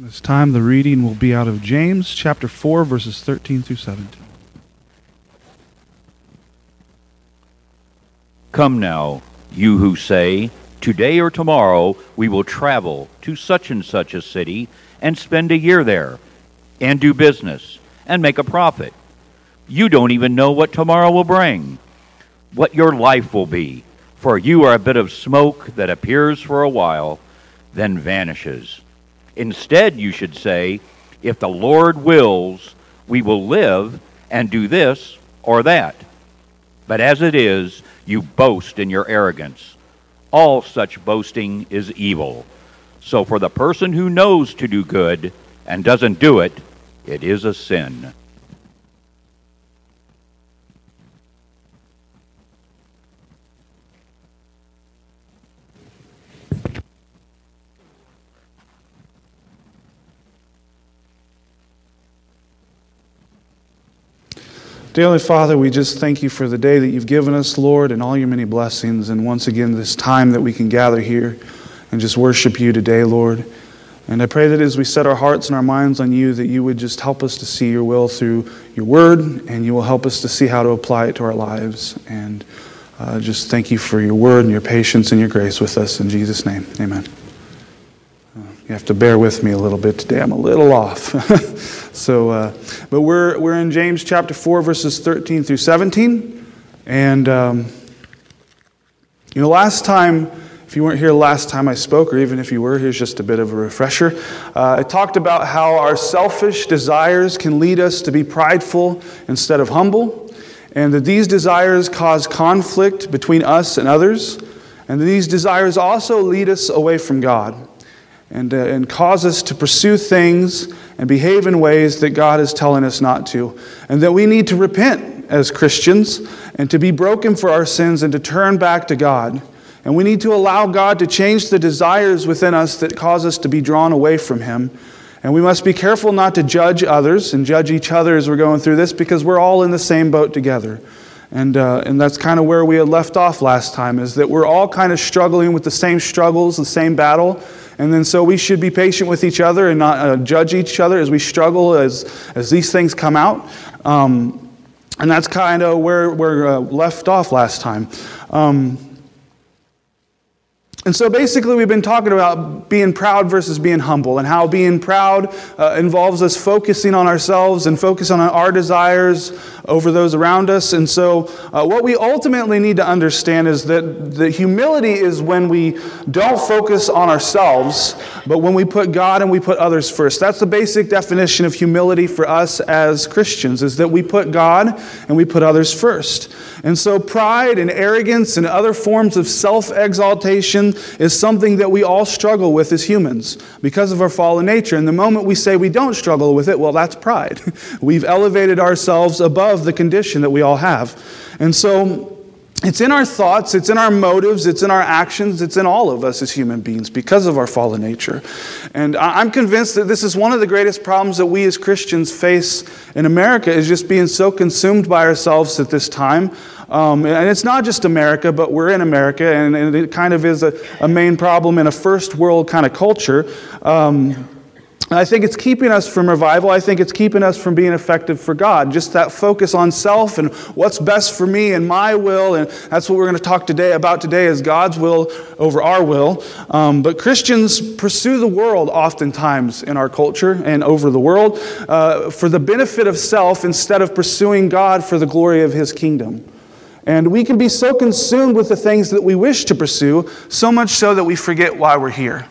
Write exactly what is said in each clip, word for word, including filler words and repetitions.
This time the reading will be out of James chapter four, verses thirteen through seventeen. Come now, you who say, today or tomorrow we will travel to such and such a city and spend a year there and do business and make a profit. You don't even know what tomorrow will bring, what your life will be, for you are a bit of smoke that appears for a while, then vanishes. Instead, you should say, if the Lord wills, we will live and do this or that. But as it is, you boast in your arrogance. All such boasting is evil. So for the person who knows to do good and doesn't do it, it is a sin. Dearly Father, we just thank you for the day that you've given us, Lord, and all your many blessings. And once again, this time that we can gather here and just worship you today, Lord. And I pray that as we set our hearts and our minds on you, that you would just help us to see your will through your word, and you will help us to see how to apply it to our lives. And uh, just thank you for your word and your patience and your grace with us. In Jesus' name, amen. You have to bear with me a little bit today. I'm a little off. so, uh, but we're we're in James chapter four, verses thirteen through seventeen. And, um, you know, last time, if you weren't here last time I spoke, or even if you were, here's just a bit of a refresher. Uh, I talked about how our selfish desires can lead us to be prideful instead of humble, and that these desires cause conflict between us and others, and that these desires also lead us away from God. And, uh, and cause us to pursue things and behave in ways that God is telling us not to. And that we need to repent as Christians and to be broken for our sins and to turn back to God. And we need to allow God to change the desires within us that cause us to be drawn away from Him. And we must be careful not to judge others and judge each other as we're going through this, because we're all in the same boat together. And uh, and that's kind of where we had left off last time, is that we're all kind of struggling with the same struggles, the same battle. And then so we should be patient with each other and not uh, judge each other as we struggle, as as these things come out. Um, and that's kind of where we're uh, left off last time. Um, and so basically we've been talking about being proud versus being humble, and how being proud uh, involves us focusing on ourselves and focusing on our desires over those around us. And so uh, what we ultimately need to understand is that the humility is when we don't focus on ourselves, but when we put God and we put others first. That's the basic definition of humility for us as Christians, is that we put God and we put others first. And so pride and arrogance and other forms of self-exaltation is something that we all struggle with as humans because of our fallen nature. And the moment we say we don't struggle with it, well, that's pride. We've elevated ourselves above the condition that we all have. And so it's in our thoughts, it's in our motives, it's in our actions, it's in all of us as human beings because of our fallen nature. And I'm convinced that this is one of the greatest problems that we as Christians face in America, is just being so consumed by ourselves at this time. Um, and it's not just America, but we're in America, and, and it kind of is a, a main problem in a first world kind of culture. Um, I think it's keeping us from revival. I think it's keeping us from being effective for God. Just that focus on self and what's best for me and my will. And that's what we're going to talk today about today is God's will over our will. Um, but Christians pursue the world oftentimes in our culture and over the world uh, for the benefit of self instead of pursuing God for the glory of His kingdom. And we can be so consumed with the things that we wish to pursue, so much so that we forget why we're here.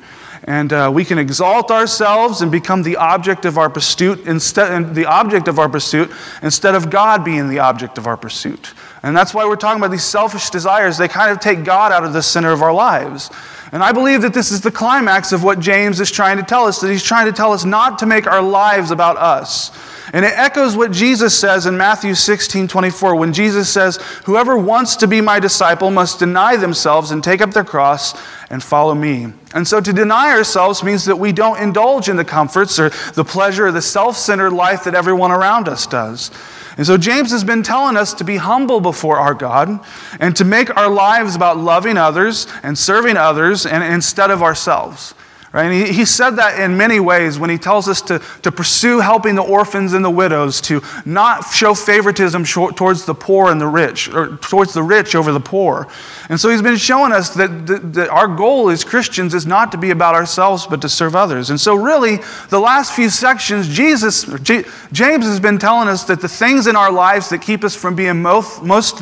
And uh, we can exalt ourselves and become the object of our pursuit instead, the object of our pursuit, instead of God being the object of our pursuit. And that's why we're talking about these selfish desires. They kind of take God out of the center of our lives. And I believe that this is the climax of what James is trying to tell us, that he's trying to tell us not to make our lives about us. And it echoes what Jesus says in Matthew sixteen twenty-four, when Jesus says, whoever wants to be my disciple must deny themselves and take up their cross and follow me. And so to deny ourselves means that we don't indulge in the comforts or the pleasure or the self-centered life that everyone around us does. And so James has been telling us to be humble before our God and to make our lives about loving others and serving others and instead of ourselves. Right? And he, he said that in many ways when he tells us to, to pursue helping the orphans and the widows, to not show favoritism towards the poor and the rich, or towards the rich over the poor. And so he's been showing us that, that, that our goal as Christians is not to be about ourselves, but to serve others. And so really, the last few sections, Jesus, J- James has been telling us that the things in our lives that keep us from being most, most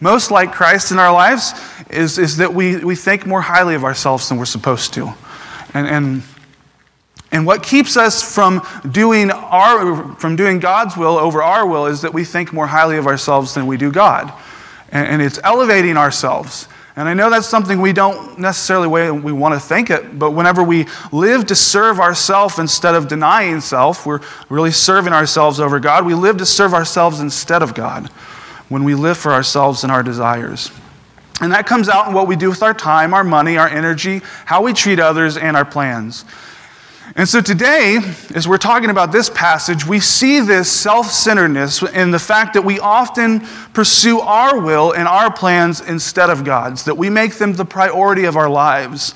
Most like Christ in our lives is, is that we, we think more highly of ourselves than we're supposed to. And, and, and what keeps us from doing, our, from doing God's will over our will is that we think more highly of ourselves than we do God. And, and it's elevating ourselves. And I know that's something we don't necessarily way we want to think it, but whenever we live to serve ourselves instead of denying self, we're really serving ourselves over God. We live to serve ourselves instead of God, when we live for ourselves and our desires. And that comes out in what we do with our time, our money, our energy, how we treat others, and our plans. And so today, as we're talking about this passage, we see this self-centeredness in the fact that we often pursue our will and our plans instead of God's, that we make them the priority of our lives.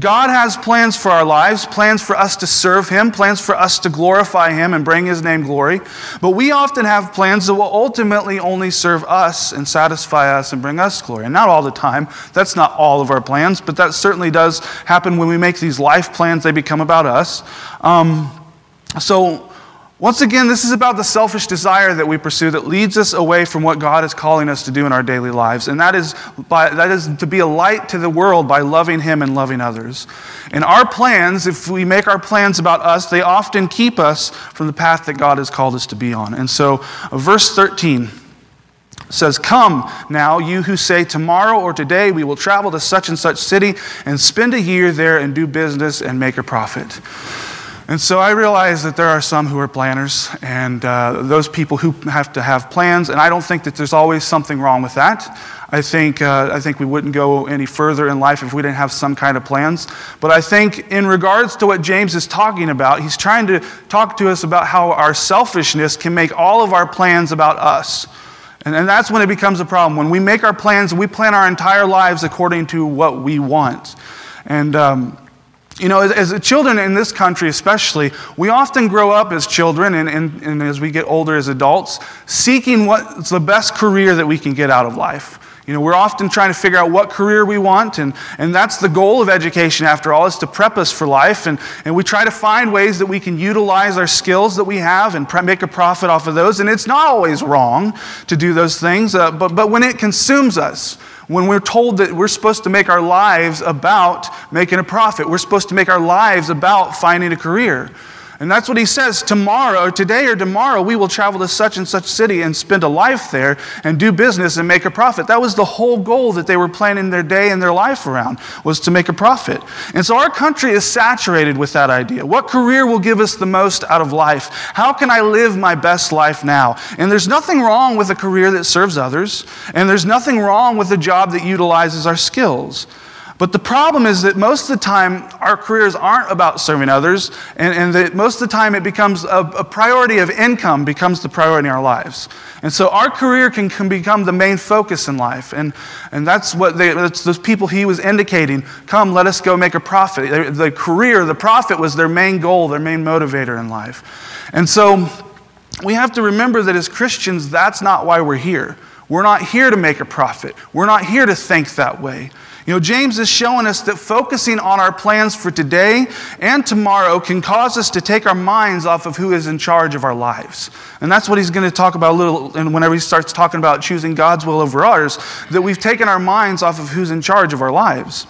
God has plans for our lives, plans for us to serve Him, plans for us to glorify Him and bring His name glory. But we often have plans that will ultimately only serve us and satisfy us and bring us glory. And not all the time. That's not all of our plans, but that certainly does happen when we make these life plans. They become about us. Um, so once again, this is about the selfish desire that we pursue that leads us away from what God is calling us to do in our daily lives. And that is by, that is to be a light to the world by loving Him and loving others. And our plans, if we make our plans about us, they often keep us from the path that God has called us to be on. And so verse thirteen says, "Come now, you who say tomorrow or today we will travel to such and such city and spend a year there and do business and make a profit." And so I realize that there are some who are planners and uh, those people who have to have plans, and I don't think that there's always something wrong with that. I think, uh, I think we wouldn't go any further in life if we didn't have some kind of plans. But I think in regards to what James is talking about, he's trying to talk to us about how our selfishness can make all of our plans about us. And, and that's when it becomes a problem. When we make our plans, we plan our entire lives according to what we want. And Um, You know, as, as children in this country especially, we often grow up as children and, and, and as we get older as adults, seeking what's the best career that we can get out of life. You know, we're often trying to figure out what career we want, and, and that's the goal of education, after all, is to prep us for life, and, and we try to find ways that we can utilize our skills that we have and pre- make a profit off of those, and it's not always wrong to do those things, uh, but, but when it consumes us, when we're told that we're supposed to make our lives about making a profit, we're supposed to make our lives about finding a career. And that's what he says, tomorrow, today or tomorrow, we will travel to such and such city and spend a life there and do business and make a profit. That was the whole goal that they were planning their day and their life around, was to make a profit. And so our country is saturated with that idea. What career will give us the most out of life? How can I live my best life now? And there's nothing wrong with a career that serves others, and there's nothing wrong with a job that utilizes our skills. But the problem is that most of the time, our careers aren't about serving others, and, and that most of the time it becomes a, a priority of income becomes the priority in our lives. And so our career can, can become the main focus in life, and, and that's what they, that's those people he was indicating, come, let us go make a profit. The, the career, the profit was their main goal, their main motivator in life. And so we have to remember that as Christians, that's not why we're here. We're not here to make a profit. We're not here to think that way. You know, James is showing us that focusing on our plans for today and tomorrow can cause us to take our minds off of who is in charge of our lives. And that's what he's going to talk about a little, and whenever he starts talking about choosing God's will over ours, that we've taken our minds off of who's in charge of our lives.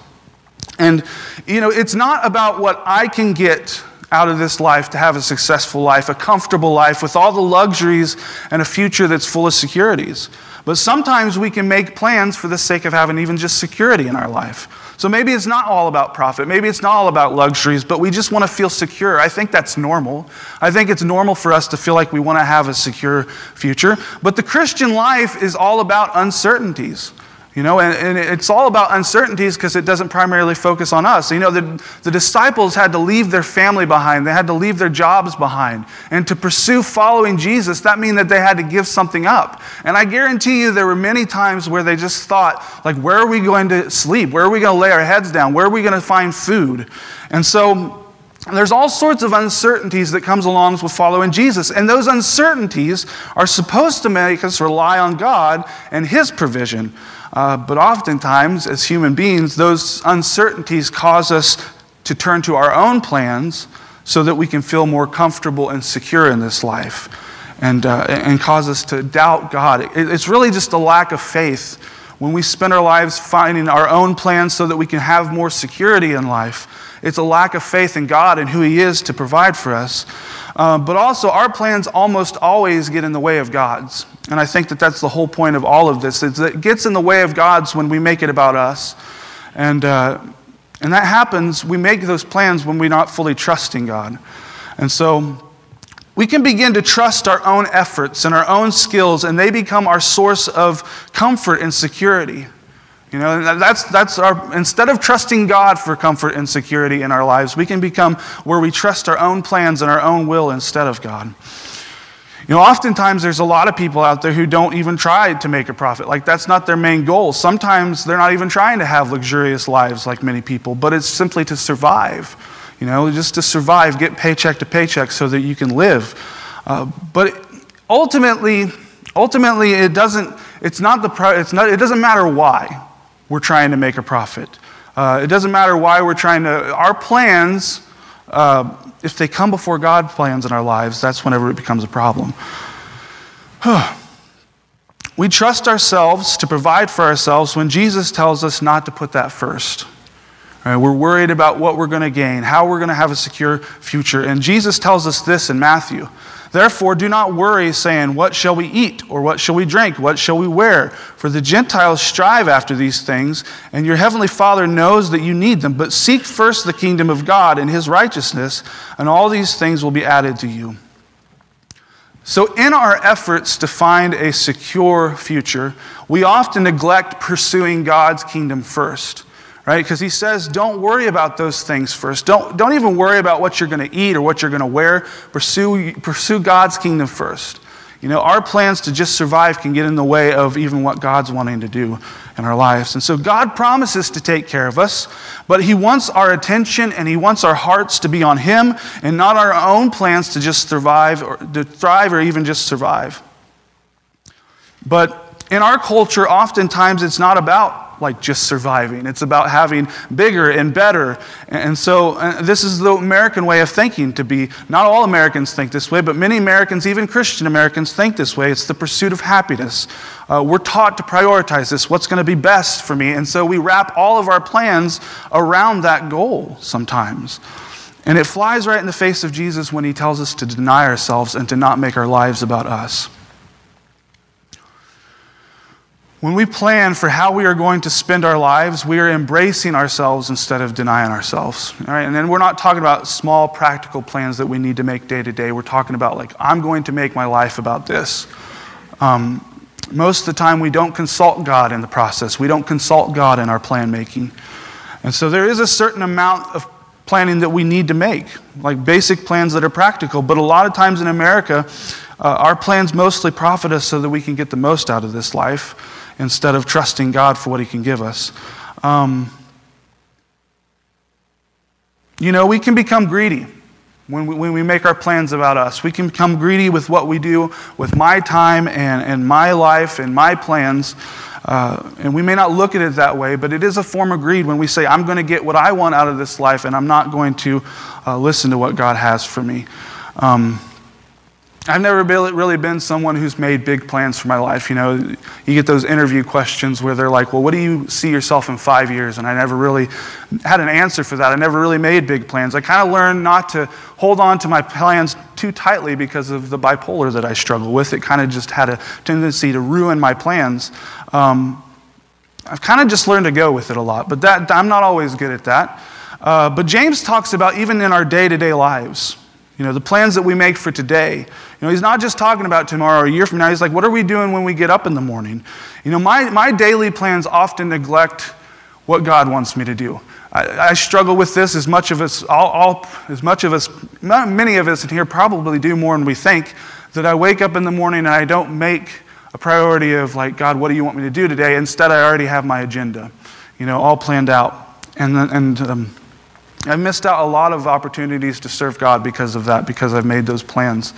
And, you know, it's not about what I can get out of this life to have a successful life, a comfortable life with all the luxuries and a future that's full of securities. But sometimes we can make plans for the sake of having even just security in our life. So maybe it's not all about profit. Maybe it's not all about luxuries, but we just want to feel secure. I think that's normal. I think it's normal for us to feel like we want to have a secure future. But the Christian life is all about uncertainties. You know, and, and it's all about uncertainties because it doesn't primarily focus on us. You know, the, the disciples had to leave their family behind. They had to leave their jobs behind. And to pursue following Jesus, that meant that they had to give something up. And I guarantee you there were many times where they just thought, like, where are we going to sleep? Where are we going to lay our heads down? Where are we going to find food? And so there's all sorts of uncertainties that comes along with following Jesus. And those uncertainties are supposed to make us rely on God and His provision. Uh, but oftentimes, as human beings, those uncertainties cause us to turn to our own plans so that we can feel more comfortable and secure in this life, and, uh, and cause us to doubt God. It, it's really just a lack of faith when we spend our lives finding our own plans so that we can have more security in life. It's a lack of faith in God and who He is to provide for us. Uh, but also, our plans almost always get in the way of God's. And I think that that's the whole point of all of this. Is that it gets in the way of God's when we make it about us. And, uh, and that happens, we make those plans when we're not fully trusting God. And so we can begin to trust our own efforts and our own skills, and they become our source of comfort and security. You know, that's, that's our, instead of trusting God for comfort and security in our lives, we can become where we trust our own plans and our own will instead of God. You know, oftentimes there's a lot of people out there who don't even try to make a profit. Like, that's not their main goal. Sometimes they're not even trying to have luxurious lives like many people, but it's simply to survive. You know, just to survive, get paycheck to paycheck so that you can live. Uh, but ultimately, ultimately it doesn't, it's not the, pro, it's not, it doesn't matter why we're trying to make a profit. Uh, it doesn't matter why we're trying to, our plans, uh, if they come before God's plans in our lives, that's whenever it becomes a problem. We trust ourselves to provide for ourselves when Jesus tells us not to put that first. All right, we're worried about what we're going to gain, how we're going to have a secure future. And Jesus tells us this in Matthew. Therefore, do not worry, saying, what shall we eat? Or what shall we drink? What shall we wear? For the Gentiles strive after these things, and your heavenly Father knows that you need them. But seek first the kingdom of God and His righteousness, and all these things will be added to you. So in our efforts to find a secure future, we often neglect pursuing God's kingdom first. Right? Because He says, don't worry about those things first. Don't, don't even worry about what you're going to eat or what you're going to wear. Pursue, pursue God's kingdom first. You know, our plans to just survive can get in the way of even what God's wanting to do in our lives. And so God promises to take care of us, but He wants our attention and He wants our hearts to be on Him and not our own plans to just survive or to thrive or even just survive. But in our culture, oftentimes it's not about like just surviving. It's about having bigger and better. And so uh, this is the American way of thinking to be. Not all Americans think this way, but many Americans, even Christian Americans, think this way. It's the pursuit of happiness. Uh, we're taught to prioritize this. What's going to be best for me? And so we wrap all of our plans around that goal sometimes. And it flies right in the face of Jesus when He tells us to deny ourselves and to not make our lives about us. When we plan for how we are going to spend our lives, we are embracing ourselves instead of denying ourselves. All right? And then we're not talking about small practical plans that we need to make day to day. We're talking about like, I'm going to make my life about this. Um, most of the time we don't consult God in the process. We don't consult God in our plan making. And so there is a certain amount of planning that we need to make, like basic plans that are practical. But a lot of times in America, uh, our plans mostly profit us so that we can get the most out of this life, instead of trusting God for what He can give us. Um, you know, we can become greedy when we, when we make our plans about us. We can become greedy with what we do, with my time and, and my life and my plans. Uh, and we may not look at it that way, but it is a form of greed when we say, I'm going to get what I want out of this life, and I'm not going to uh, listen to what God has for me. Um I've never really been someone who's made big plans for my life. You know, you get those interview questions where they're like, well, what do you see yourself in five years? And I never really had an answer for that. I never really made big plans. I kind of learned not to hold on to my plans too tightly because of the bipolar that I struggle with. It kind of just had a tendency to ruin my plans. Um, I've kind of just learned to go with it a lot, but that, I'm not always good at that. Uh, but James talks about even in our day-to-day lives. You know, the plans that we make for today. You know, he's not just talking about tomorrow or a year from now. He's like, what are we doing when we get up in the morning? You know, my, my daily plans often neglect what God wants me to do. I, I struggle with this as much of us, all, all, as much of us, many of us in here probably do more than we think, that I wake up in the morning and I don't make a priority of like, God, what do you want me to do today? Instead, I already have my agenda, you know, all planned out. And, and um, I missed out a lot of opportunities to serve God because of that, because I've made those plans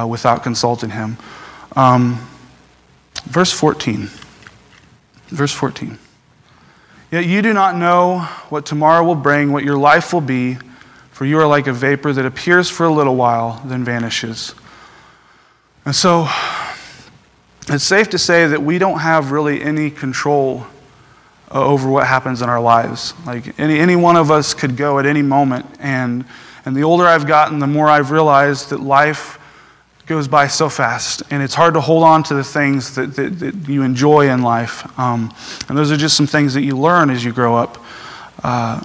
uh, without consulting him. Um, verse fourteen. Verse fourteen. Yet you do not know what tomorrow will bring, what your life will be, for you are like a vapor that appears for a little while, then vanishes. And so it's safe to say that we don't have really any control uh, over what happens in our lives. Like any, any one of us could go at any moment. And, and the older I've gotten, the more I've realized that life goes by so fast, and it's hard to hold on to the things that, that, that you enjoy in life. Um, and those are just some things that you learn as you grow up. Uh,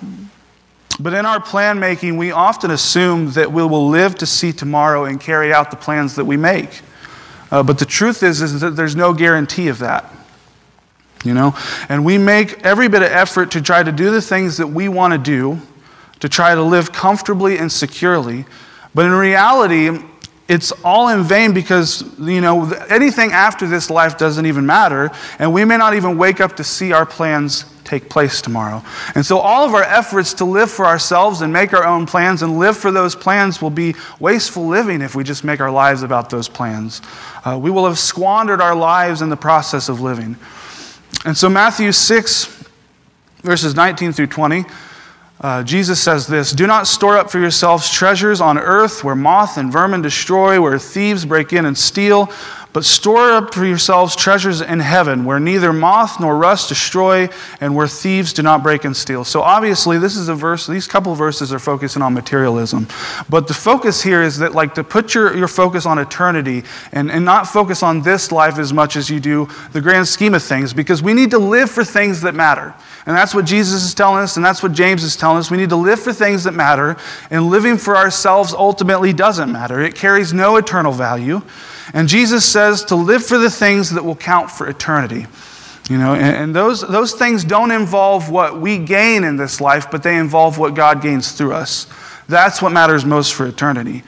but in our plan making, we often assume that we will live to see tomorrow and carry out the plans that we make. Uh, but the truth is, is that there's no guarantee of that. You know? And we make every bit of effort to try to do the things that we want to do, to try to live comfortably and securely. But in reality, it's all in vain, because, you know, anything after this life doesn't even matter, and we may not even wake up to see our plans take place tomorrow. And so all of our efforts to live for ourselves and make our own plans and live for those plans will be wasteful living if we just make our lives about those plans. Uh, we will have squandered our lives in the process of living. And so Matthew six, verses nineteen through twenty, Uh, Jesus says this: "Do not store up for yourselves treasures on earth, where moth and vermin destroy, where thieves break in and steal, but store up for yourselves treasures in heaven, where neither moth nor rust destroy, and where thieves do not break and steal." So obviously this is a verse, these couple of verses are focusing on materialism. But the focus here is that, like, to put your, your focus on eternity and, and not focus on this life as much as you do the grand scheme of things, because we need to live for things that matter. And that's what Jesus is telling us, and that's what James is telling us. We need to live for things that matter, and living for ourselves ultimately doesn't matter. It carries no eternal value. And Jesus says to live for the things that will count for eternity. You know, and, and those, those things don't involve what we gain in this life, but they involve what God gains through us. That's what matters most for eternity.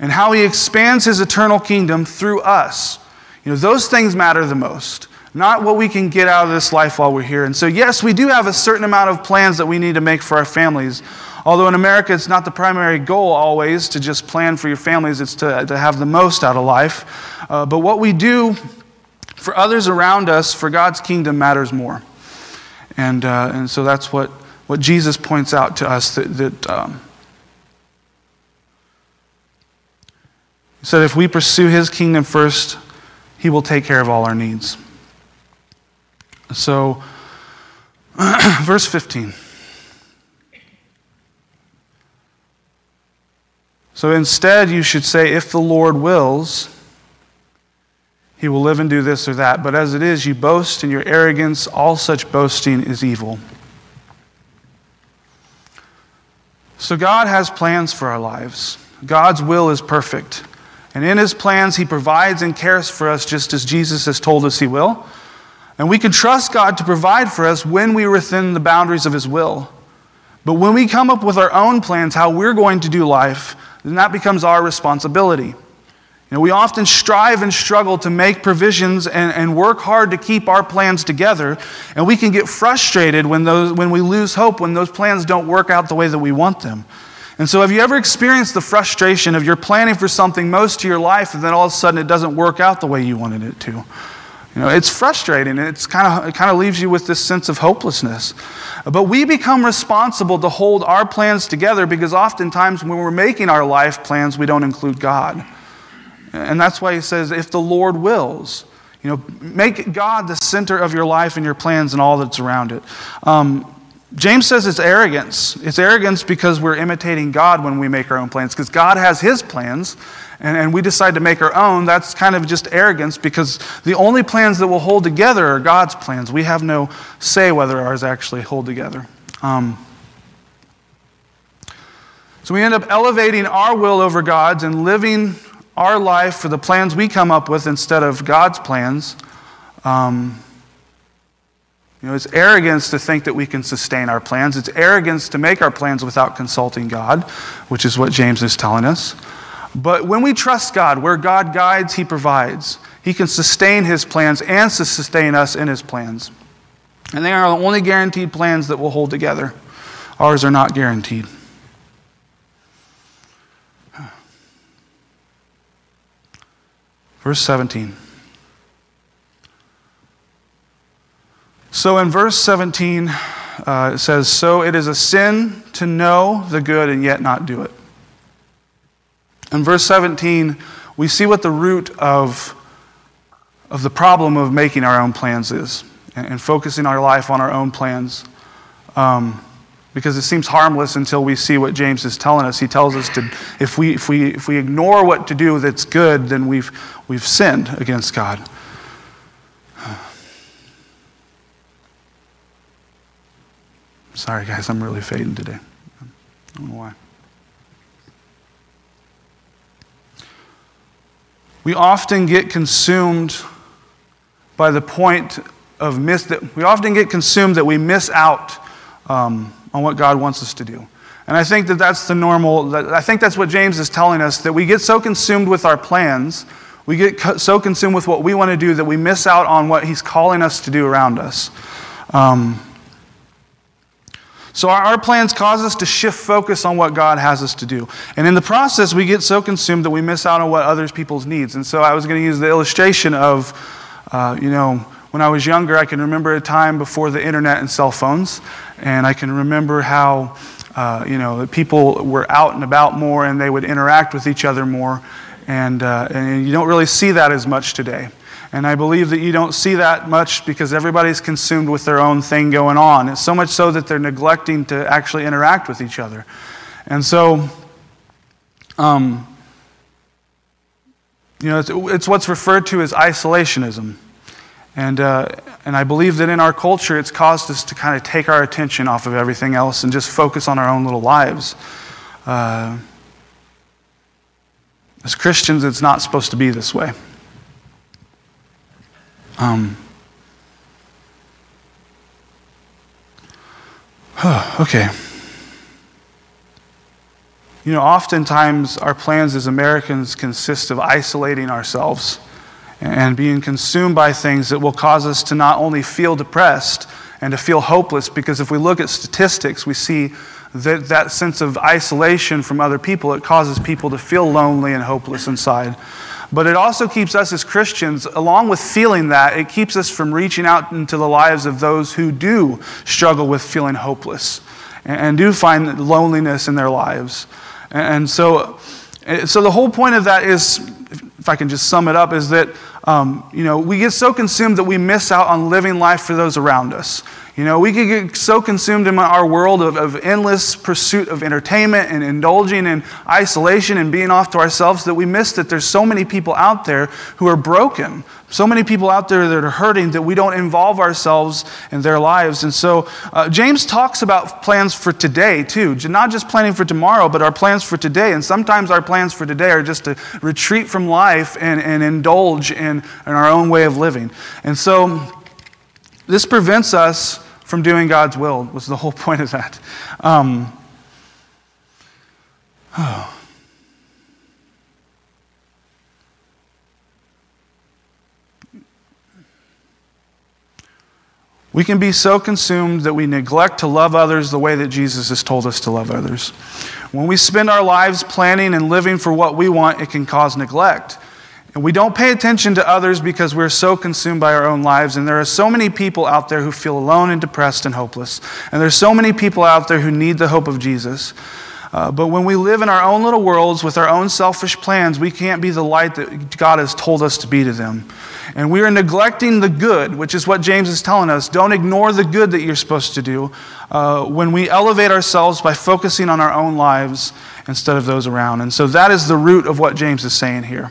And how he expands his eternal kingdom through us. You know, those things matter the most. Not what we can get out of this life while we're here. And so, yes, we do have a certain amount of plans that we need to make for our families. Although in America, it's not the primary goal always to just plan for your families. It's to, to have the most out of life. Uh, but what we do for others around us, for God's kingdom, matters more. And uh, and so that's what, what Jesus points out to us. That, that um, he said if we pursue his kingdom first, he will take care of all our needs. So, verse fifteen. "So instead you should say, if the Lord wills, he will live and do this or that. But as it is, you boast in your arrogance. All such boasting is evil." So God has plans for our lives. God's will is perfect. And in his plans, he provides and cares for us just as Jesus has told us he will. And we can trust God to provide for us when we are within the boundaries of his will. But when we come up with our own plans, how we're going to do life, then that becomes our responsibility. You know, we often strive and struggle to make provisions and, and work hard to keep our plans together. And we can get frustrated when, those, when we lose hope, when those plans don't work out the way that we want them. And so have you ever experienced the frustration of you're planning for something most of your life, and then all of a sudden it doesn't work out the way you wanted it to? You know, it's frustrating, and it's kind of, it kind of leaves you with this sense of hopelessness. But we become responsible to hold our plans together, because oftentimes when we're making our life plans, we don't include God. And that's why he says, if the Lord wills. You know, make God the center of your life and your plans and all that's around it. Um, James says it's arrogance. It's arrogance because we're imitating God when we make our own plans, because God has his plans, and, and we decide to make our own. That's kind of just arrogance, because the only plans that will hold together are God's plans. We have no say whether ours actually hold together. Um, So we end up elevating our will over God's and living our life for the plans we come up with instead of God's plans. Um, you know, it's arrogance to think that we can sustain our plans. It's arrogance to make our plans without consulting God, which is what James is telling us. But when we trust God, where God guides, He provides. He can sustain His plans and to sustain us in His plans. And they are the only guaranteed plans that will hold together. Ours are not guaranteed. Verse seventeen. So in verse seventeen, uh, it says, so it is a sin to know the good and yet not do it. In verse seventeen, we see what the root of, of the problem of making our own plans is and, and focusing our life on our own plans. Um, because it seems harmless until we see what James is telling us. He tells us to, if we if we if we ignore what to do that's good, then we've we've sinned against God. Sorry guys, I'm really fading today. I don't know why. We often get consumed by the point of miss that we often get consumed that we miss out um, on what God wants us to do. And I think that that's the normal, I think that's what James is telling us, that we get so consumed with our plans, we get so consumed with what we want to do that we miss out on what He's calling us to do around us. Um, so our, our plans cause us to shift focus on what God has us to do. And in the process, we get so consumed that we miss out on what other people's needs. And so I was going to use the illustration of, uh, you know, when I was younger, I can remember a time before the internet and cell phones, and I can remember how, uh, you know, people were out and about more, and they would interact with each other more, and, uh, and you don't really see that as much today. And I believe that you don't see that much because everybody's consumed with their own thing going on. It's so much so that they're neglecting to actually interact with each other. And so, um, you know, it's, it's what's referred to as isolationism. And uh, and I believe that in our culture, it's caused us to kind of take our attention off of everything else and just focus on our own little lives. Uh, as Christians, it's not supposed to be this way. Um. Huh, okay. You know, oftentimes our plans as Americans consist of isolating ourselves and being consumed by things that will cause us to not only feel depressed and to feel hopeless, because if we look at statistics, we see that that sense of isolation from other people, it causes people to feel lonely and hopeless inside. But it also keeps us as Christians, along with feeling that, it keeps us from reaching out into the lives of those who do struggle with feeling hopeless and, and do find loneliness in their lives. And, and so, so the whole point of that is, if I can just sum it up, is that um, you know, we get so consumed that we miss out on living life for those around us. You know, we can get so consumed in our world of, of endless pursuit of entertainment and indulging in isolation and being off to ourselves that we miss that there's so many people out there who are broken, so many people out there that are hurting that we don't involve ourselves in their lives. And so uh, James talks about plans for today too, not just planning for tomorrow, but our plans for today. And sometimes our plans for today are just to retreat from life and, and indulge in, in our own way of living. And so this prevents us from doing God's will, was the whole point of that. Um, oh. We can be so consumed that we neglect to love others the way that Jesus has told us to love others. When we spend our lives planning and living for what we want, it can cause neglect. And we don't pay attention to others because we're so consumed by our own lives. And there are so many people out there who feel alone and depressed and hopeless. And there's so many people out there who need the hope of Jesus. Uh, but when we live in our own little worlds with our own selfish plans, we can't be the light that God has told us to be to them. And we are neglecting the good, which is what James is telling us. Don't ignore the good that you're supposed to do uh, when we elevate ourselves by focusing on our own lives instead of those around. And so that is the root of what James is saying here.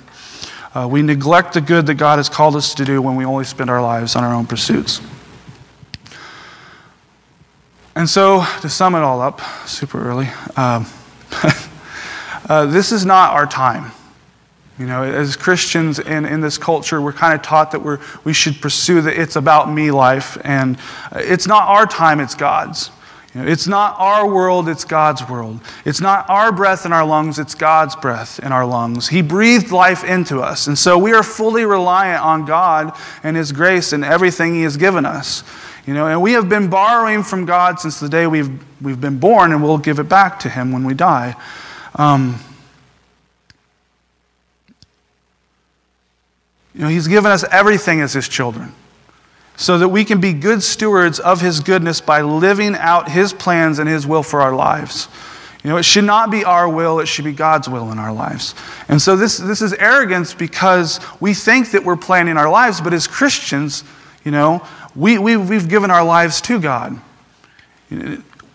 Uh, we neglect the good that God has called us to do when we only spend our lives on our own pursuits. And so, to sum it all up, super early, um, uh, this is not our time. You know, as Christians in, in this culture, we're kind of taught that we're, we should pursue the it's about me life. And it's not our time, it's God's. You know, it's not our world, it's God's world. It's not our breath in our lungs, it's God's breath in our lungs. He breathed life into us. And so we are fully reliant on God and His grace and everything He has given us. You know, and we have been borrowing from God since the day we've, we've been born, and we'll give it back to Him when we die. Um... You know, He's given us everything as His children so that we can be good stewards of His goodness by living out His plans and His will for our lives. You know, it should not be our will, it should be God's will in our lives. And so this, this is arrogance because we think that we're planning our lives, but as Christians, you know, we, we, we've given our lives to God.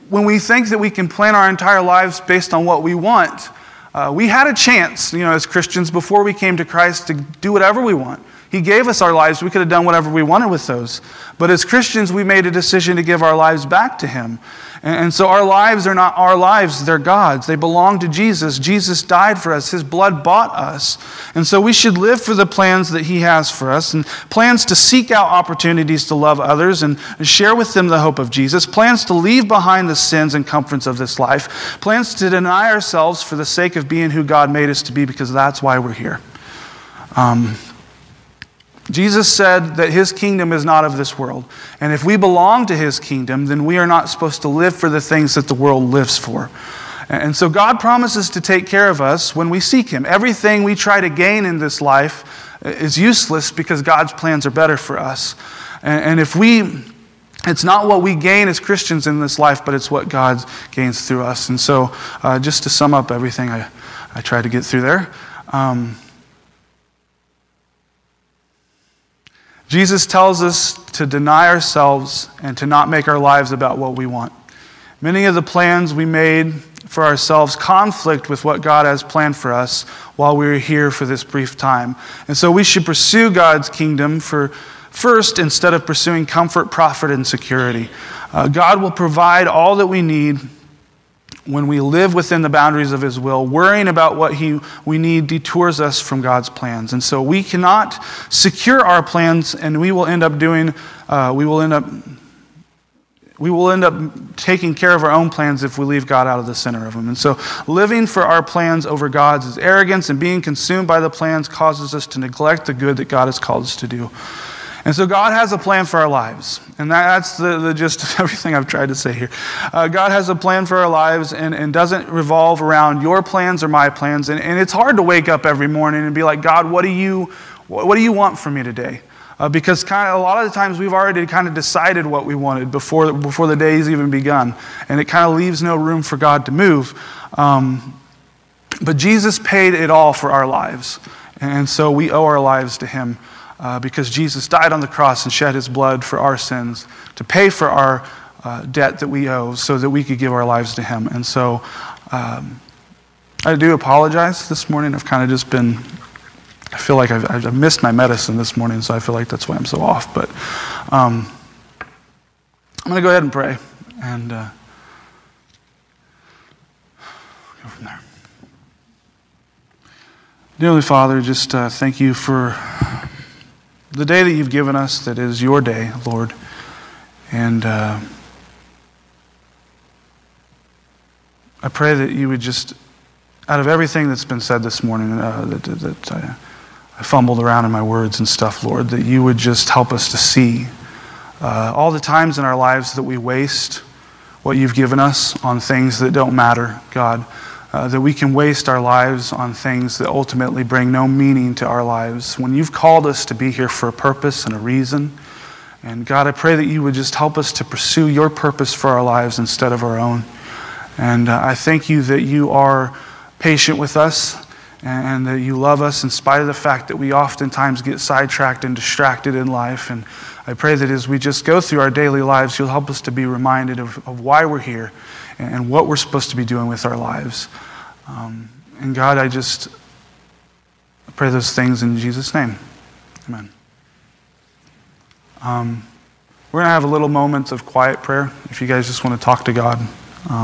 When we think that we can plan our entire lives based on what we want, Uh, we had a chance, you know, as Christians before we came to Christ to do whatever we want. He gave us our lives. We could have done whatever we wanted with those. But as Christians, we made a decision to give our lives back to Him. And, and so our lives are not our lives. They're God's. They belong to Jesus. Jesus died for us. His blood bought us. And so we should live for the plans that He has for us, and plans to seek out opportunities to love others and share with them the hope of Jesus, plans to leave behind the sins and comforts of this life, plans to deny ourselves for the sake of being who God made us to be, because that's why we're here. Um... Jesus said that His kingdom is not of this world. And if we belong to His kingdom, then we are not supposed to live for the things that the world lives for. And so God promises to take care of us when we seek Him. Everything we try to gain in this life is useless because God's plans are better for us. And if we, it's not what we gain as Christians in this life, but it's what God gains through us. And so uh, just to sum up everything I, I tried to get through there, um, Jesus tells us to deny ourselves and to not make our lives about what we want. Many of the plans we made for ourselves conflict with what God has planned for us while we are here for this brief time. And so we should pursue God's kingdom for first instead of pursuing comfort, profit, and security. Uh, God will provide all that we need when we live within the boundaries of His will. Worrying about what he, we need detours us from God's plans. And so we cannot secure our plans, and we will end up doing, uh, we will end up, we will end up taking care of our own plans if we leave God out of the center of them. And so living for our plans over God's is arrogance, and being consumed by the plans causes us to neglect the good that God has called us to do. And so God has a plan for our lives. And that, that's the, the gist of everything I've tried to say here. Uh, God has a plan for our lives and, and doesn't revolve around your plans or my plans. And, and it's hard to wake up every morning and be like, God, what do you, what, what do you want from me today? Uh, because kind of a lot of the times we've already kind of decided what we wanted before, before the day's even begun. And it kind of leaves no room for God to move. Um, but Jesus paid it all for our lives. And so we owe our lives to Him. Uh, because Jesus died on the cross and shed His blood for our sins to pay for our uh, debt that we owe so that we could give our lives to Him. And so um, I do apologize this morning. I've kind of just been, I feel like I've, I've missed my medicine this morning, so I feel like that's why I'm so off. But um, I'm going to go ahead and pray and uh, go from there. Dear Heavenly Father, just uh, thank You for the day that You've given us, that is Your day, Lord. And uh, I pray that You would just, out of everything that's been said this morning, uh, that, that I, I fumbled around in my words and stuff, Lord, that You would just help us to see uh, all the times in our lives that we waste what You've given us on things that don't matter, God. Uh, that we can waste our lives on things that ultimately bring no meaning to our lives, when You've called us to be here for a purpose and a reason. And God, I pray that You would just help us to pursue Your purpose for our lives instead of our own. And uh, I thank You that You are patient with us, and, and that You love us in spite of the fact that we oftentimes get sidetracked and distracted in life. And I pray that as we just go through our daily lives, You'll help us to be reminded of, of why we're here and what we're supposed to be doing with our lives. Um, and God, I just pray those things in Jesus' name. Amen. Um, we're going to have a little moment of quiet prayer if you guys just want to talk to God.